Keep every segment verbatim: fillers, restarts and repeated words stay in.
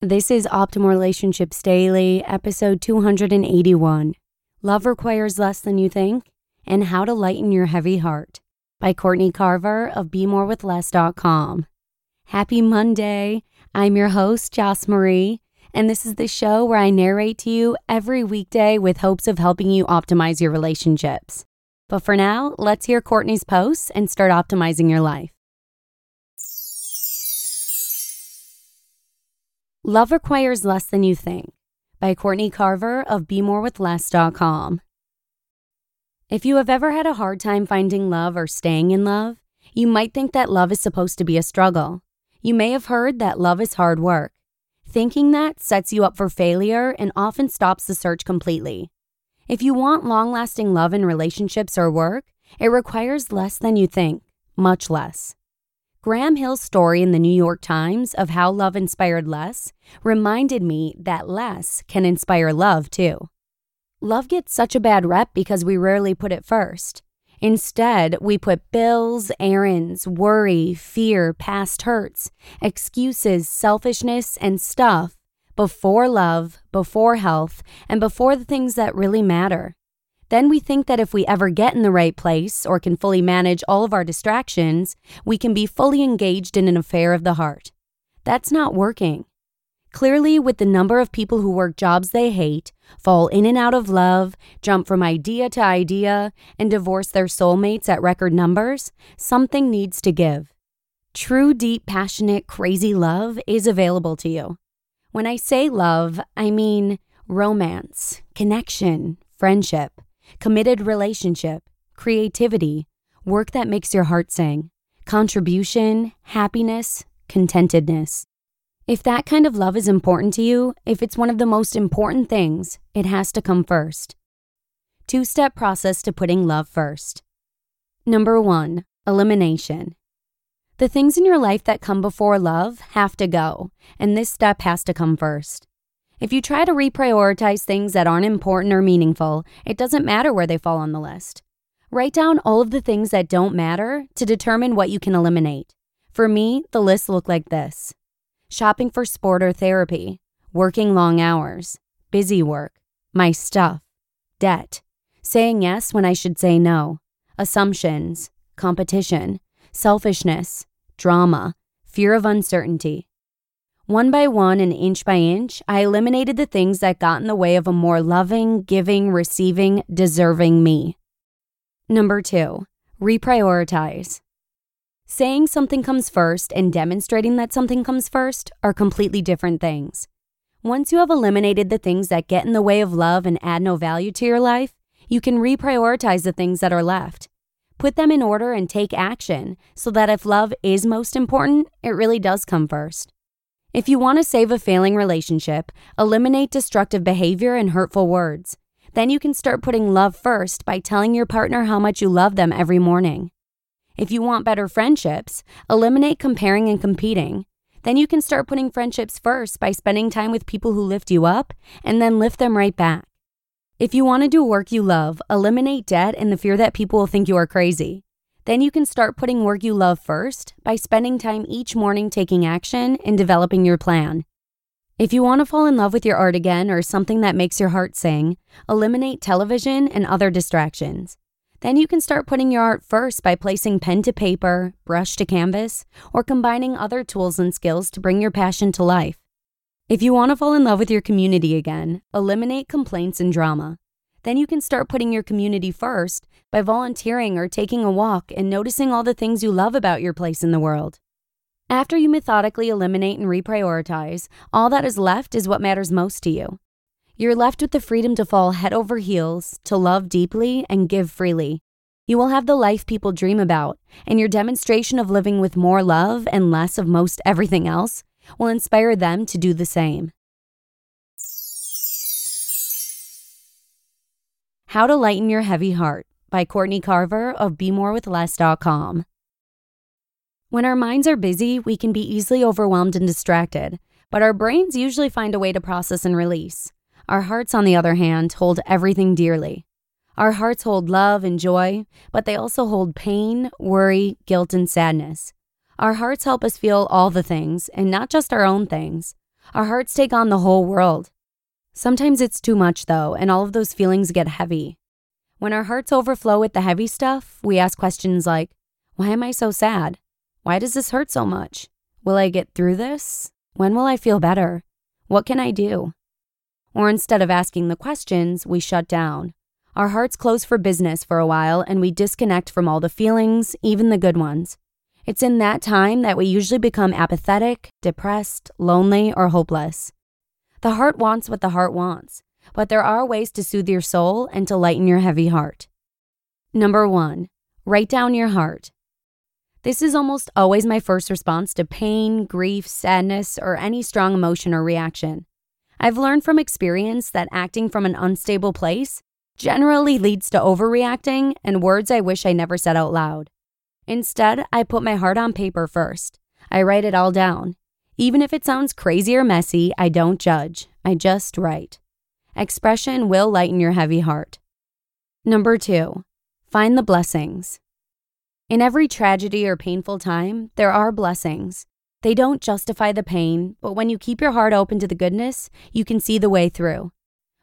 This is Optimal Relationships Daily, episode two hundred eighty-one. Love requires less than you think, and how to lighten your heavy heart, by Courtney Carver of Be More With Less dot com. Happy Monday. I'm your host, Jasmine Marie, and this is the show where I narrate to you every weekday with hopes of helping you optimize your relationships. But for now, let's hear Courtney's posts and start optimizing your life. Love Requires Less Than You Think, by Courtney Carver of Be More With Less dot com. If you have ever had a hard time finding love or staying in love, you might think that love is supposed to be a struggle. You may have heard that love is hard work. Thinking that sets you up for failure and often stops the search completely. If you want long-lasting love in relationships or work, it requires less than you think, much less. Graham Hill's story in the New York Times of how love inspired less reminded me that less can inspire love, too. Love gets such a bad rep because we rarely put it first. Instead, we put bills, errands, worry, fear, past hurts, excuses, selfishness, and stuff before love, before health, and before the things that really matter. Then we think that if we ever get in the right place or can fully manage all of our distractions, we can be fully engaged in an affair of the heart. That's not working. Clearly, with the number of people who work jobs they hate, fall in and out of love, jump from idea to idea, and divorce their soulmates at record numbers, something needs to give. True, deep, passionate, crazy love is available to you. When I say love, I mean romance, connection, friendship, committed relationship, creativity, work that makes your heart sing, contribution, happiness, contentedness. If that kind of love is important to you, if it's one of the most important things, it has to come first. Two-step process to putting love first. Number one, elimination. The things in your life that come before love have to go, and this step has to come first. If you try to reprioritize things that aren't important or meaningful, it doesn't matter where they fall on the list. Write down all of the things that don't matter to determine what you can eliminate. For me, the list looked like this. Shopping for sport or therapy, working long hours, busy work, my stuff, debt, saying yes when I should say no, assumptions, competition, selfishness, drama, fear of uncertainty. One by one and inch by inch, I eliminated the things that got in the way of a more loving, giving, receiving, deserving me. Number two, reprioritize. Saying something comes first and demonstrating that something comes first are completely different things. Once you have eliminated the things that get in the way of love and add no value to your life, you can reprioritize the things that are left. Put them in order and take action so that if love is most important, it really does come first. If you want to save a failing relationship, eliminate destructive behavior and hurtful words. Then you can start putting love first by telling your partner how much you love them every morning. If you want better friendships, eliminate comparing and competing. Then you can start putting friendships first by spending time with people who lift you up and then lift them right back. If you want to do work you love, eliminate debt and the fear that people will think you are crazy. Then you can start putting work you love first by spending time each morning taking action and developing your plan. If you want to fall in love with your art again or something that makes your heart sing, eliminate television and other distractions. Then you can start putting your art first by placing pen to paper, brush to canvas, or combining other tools and skills to bring your passion to life. If you want to fall in love with your community again, eliminate complaints and drama. Then you can start putting your community first by volunteering or taking a walk and noticing all the things you love about your place in the world. After you methodically eliminate and reprioritize, all that is left is what matters most to you. You're left with the freedom to fall head over heels, to love deeply, and give freely. You will have the life people dream about, and your demonstration of living with more love and less of most everything else will inspire them to do the same. How to Lighten Your Heavy Heart by Courtney Carver of Be More With Less dot com. When our minds are busy, we can be easily overwhelmed and distracted, but our brains usually find a way to process and release. Our hearts, on the other hand, hold everything dearly. Our hearts hold love and joy, but they also hold pain, worry, guilt, and sadness. Our hearts help us feel all the things, and not just our own things. Our hearts take on the whole world. Sometimes it's too much, though, and all of those feelings get heavy. When our hearts overflow with the heavy stuff, we ask questions like, why am I so sad? Why does this hurt so much? Will I get through this? When will I feel better? What can I do? Or instead of asking the questions, we shut down. Our hearts close for business for a while, and we disconnect from all the feelings, even the good ones. It's in that time that we usually become apathetic, depressed, lonely, or hopeless. The heart wants what the heart wants, but there are ways to soothe your soul and to lighten your heavy heart. Number one, write down your heart. This is almost always my first response to pain, grief, sadness, or any strong emotion or reaction. I've learned from experience that acting from an unstable place generally leads to overreacting and words I wish I never said out loud. Instead, I put my heart on paper first. I write it all down. Even if it sounds crazy or messy, I don't judge. I just write. Expression will lighten your heavy heart. Number two, find the blessings. In every tragedy or painful time, there are blessings. They don't justify the pain, but when you keep your heart open to the goodness, you can see the way through.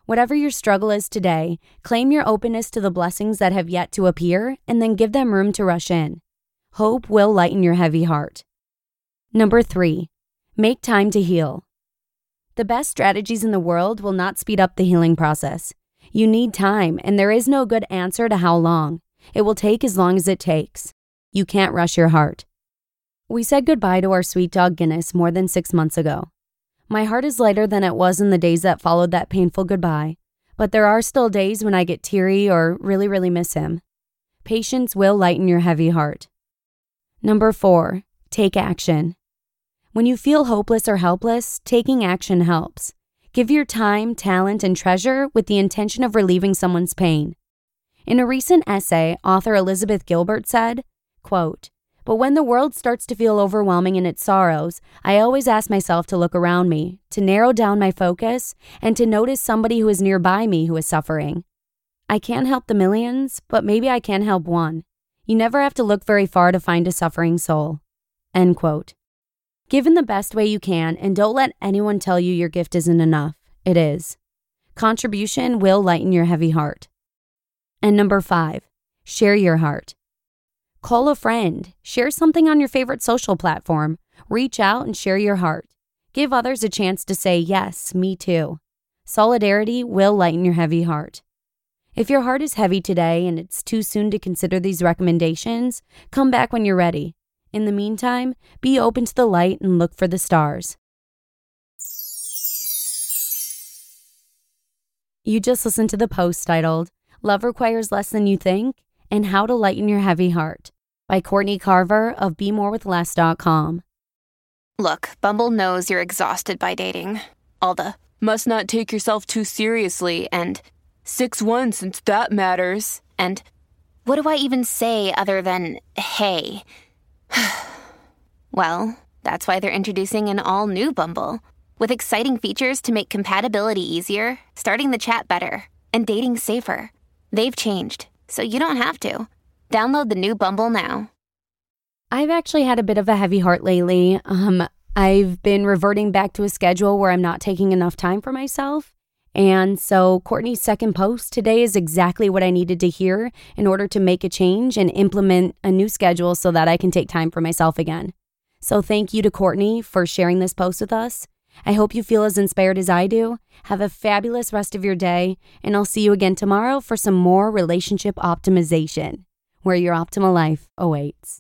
Whatever your struggle is today, claim your openness to the blessings that have yet to appear and then give them room to rush in. Hope will lighten your heavy heart. Number three, make time to heal. The best strategies in the world will not speed up the healing process. You need time, and there is no good answer to how long. It will take as long as it takes. You can't rush your heart. We said goodbye to our sweet dog Guinness more than six months ago. My heart is lighter than it was in the days that followed that painful goodbye, but there are still days when I get teary or really, really miss him. Patience will lighten your heavy heart. Number four, take action. When you feel hopeless or helpless, taking action helps. Give your time, talent, and treasure with the intention of relieving someone's pain. In a recent essay, author Elizabeth Gilbert said, quote, "But when the world starts to feel overwhelming in its sorrows, I always ask myself to look around me, to narrow down my focus, and to notice somebody who is nearby me who is suffering. I can't help the millions, but maybe I can help one. You never have to look very far to find a suffering soul." End quote. Give in the best way you can and don't let anyone tell you your gift isn't enough. It is. Contribution will lighten your heavy heart. And number five, share your heart. Call a friend, share something on your favorite social platform, reach out and share your heart. Give others a chance to say, yes, me too. Solidarity will lighten your heavy heart. If your heart is heavy today and it's too soon to consider these recommendations, come back when you're ready. In the meantime, be open to the light and look for the stars. You just listened to the post titled, "Love Requires Less Than You Think," and How to Lighten Your Heavy Heart by Courtney Carver of Be More With Less dot com. Look, Bumble knows you're exhausted by dating. All the, must not take yourself too seriously, and six one since that matters, and what do I even say other than, hey? Well, that's why they're introducing an all-new Bumble, with exciting features to make compatibility easier, starting the chat better, and dating safer. They've changed, so you don't have to. Download the new Bumble now. I've actually had a bit of a heavy heart lately. Um, I've been reverting back to a schedule where I'm not taking enough time for myself. And so Courtney's second post today is exactly what I needed to hear in order to make a change and implement a new schedule so that I can take time for myself again. So thank you to Courtney for sharing this post with us. I hope you feel as inspired as I do. Have a fabulous rest of your day, and I'll see you again tomorrow for some more relationship optimization, where your optimal life awaits.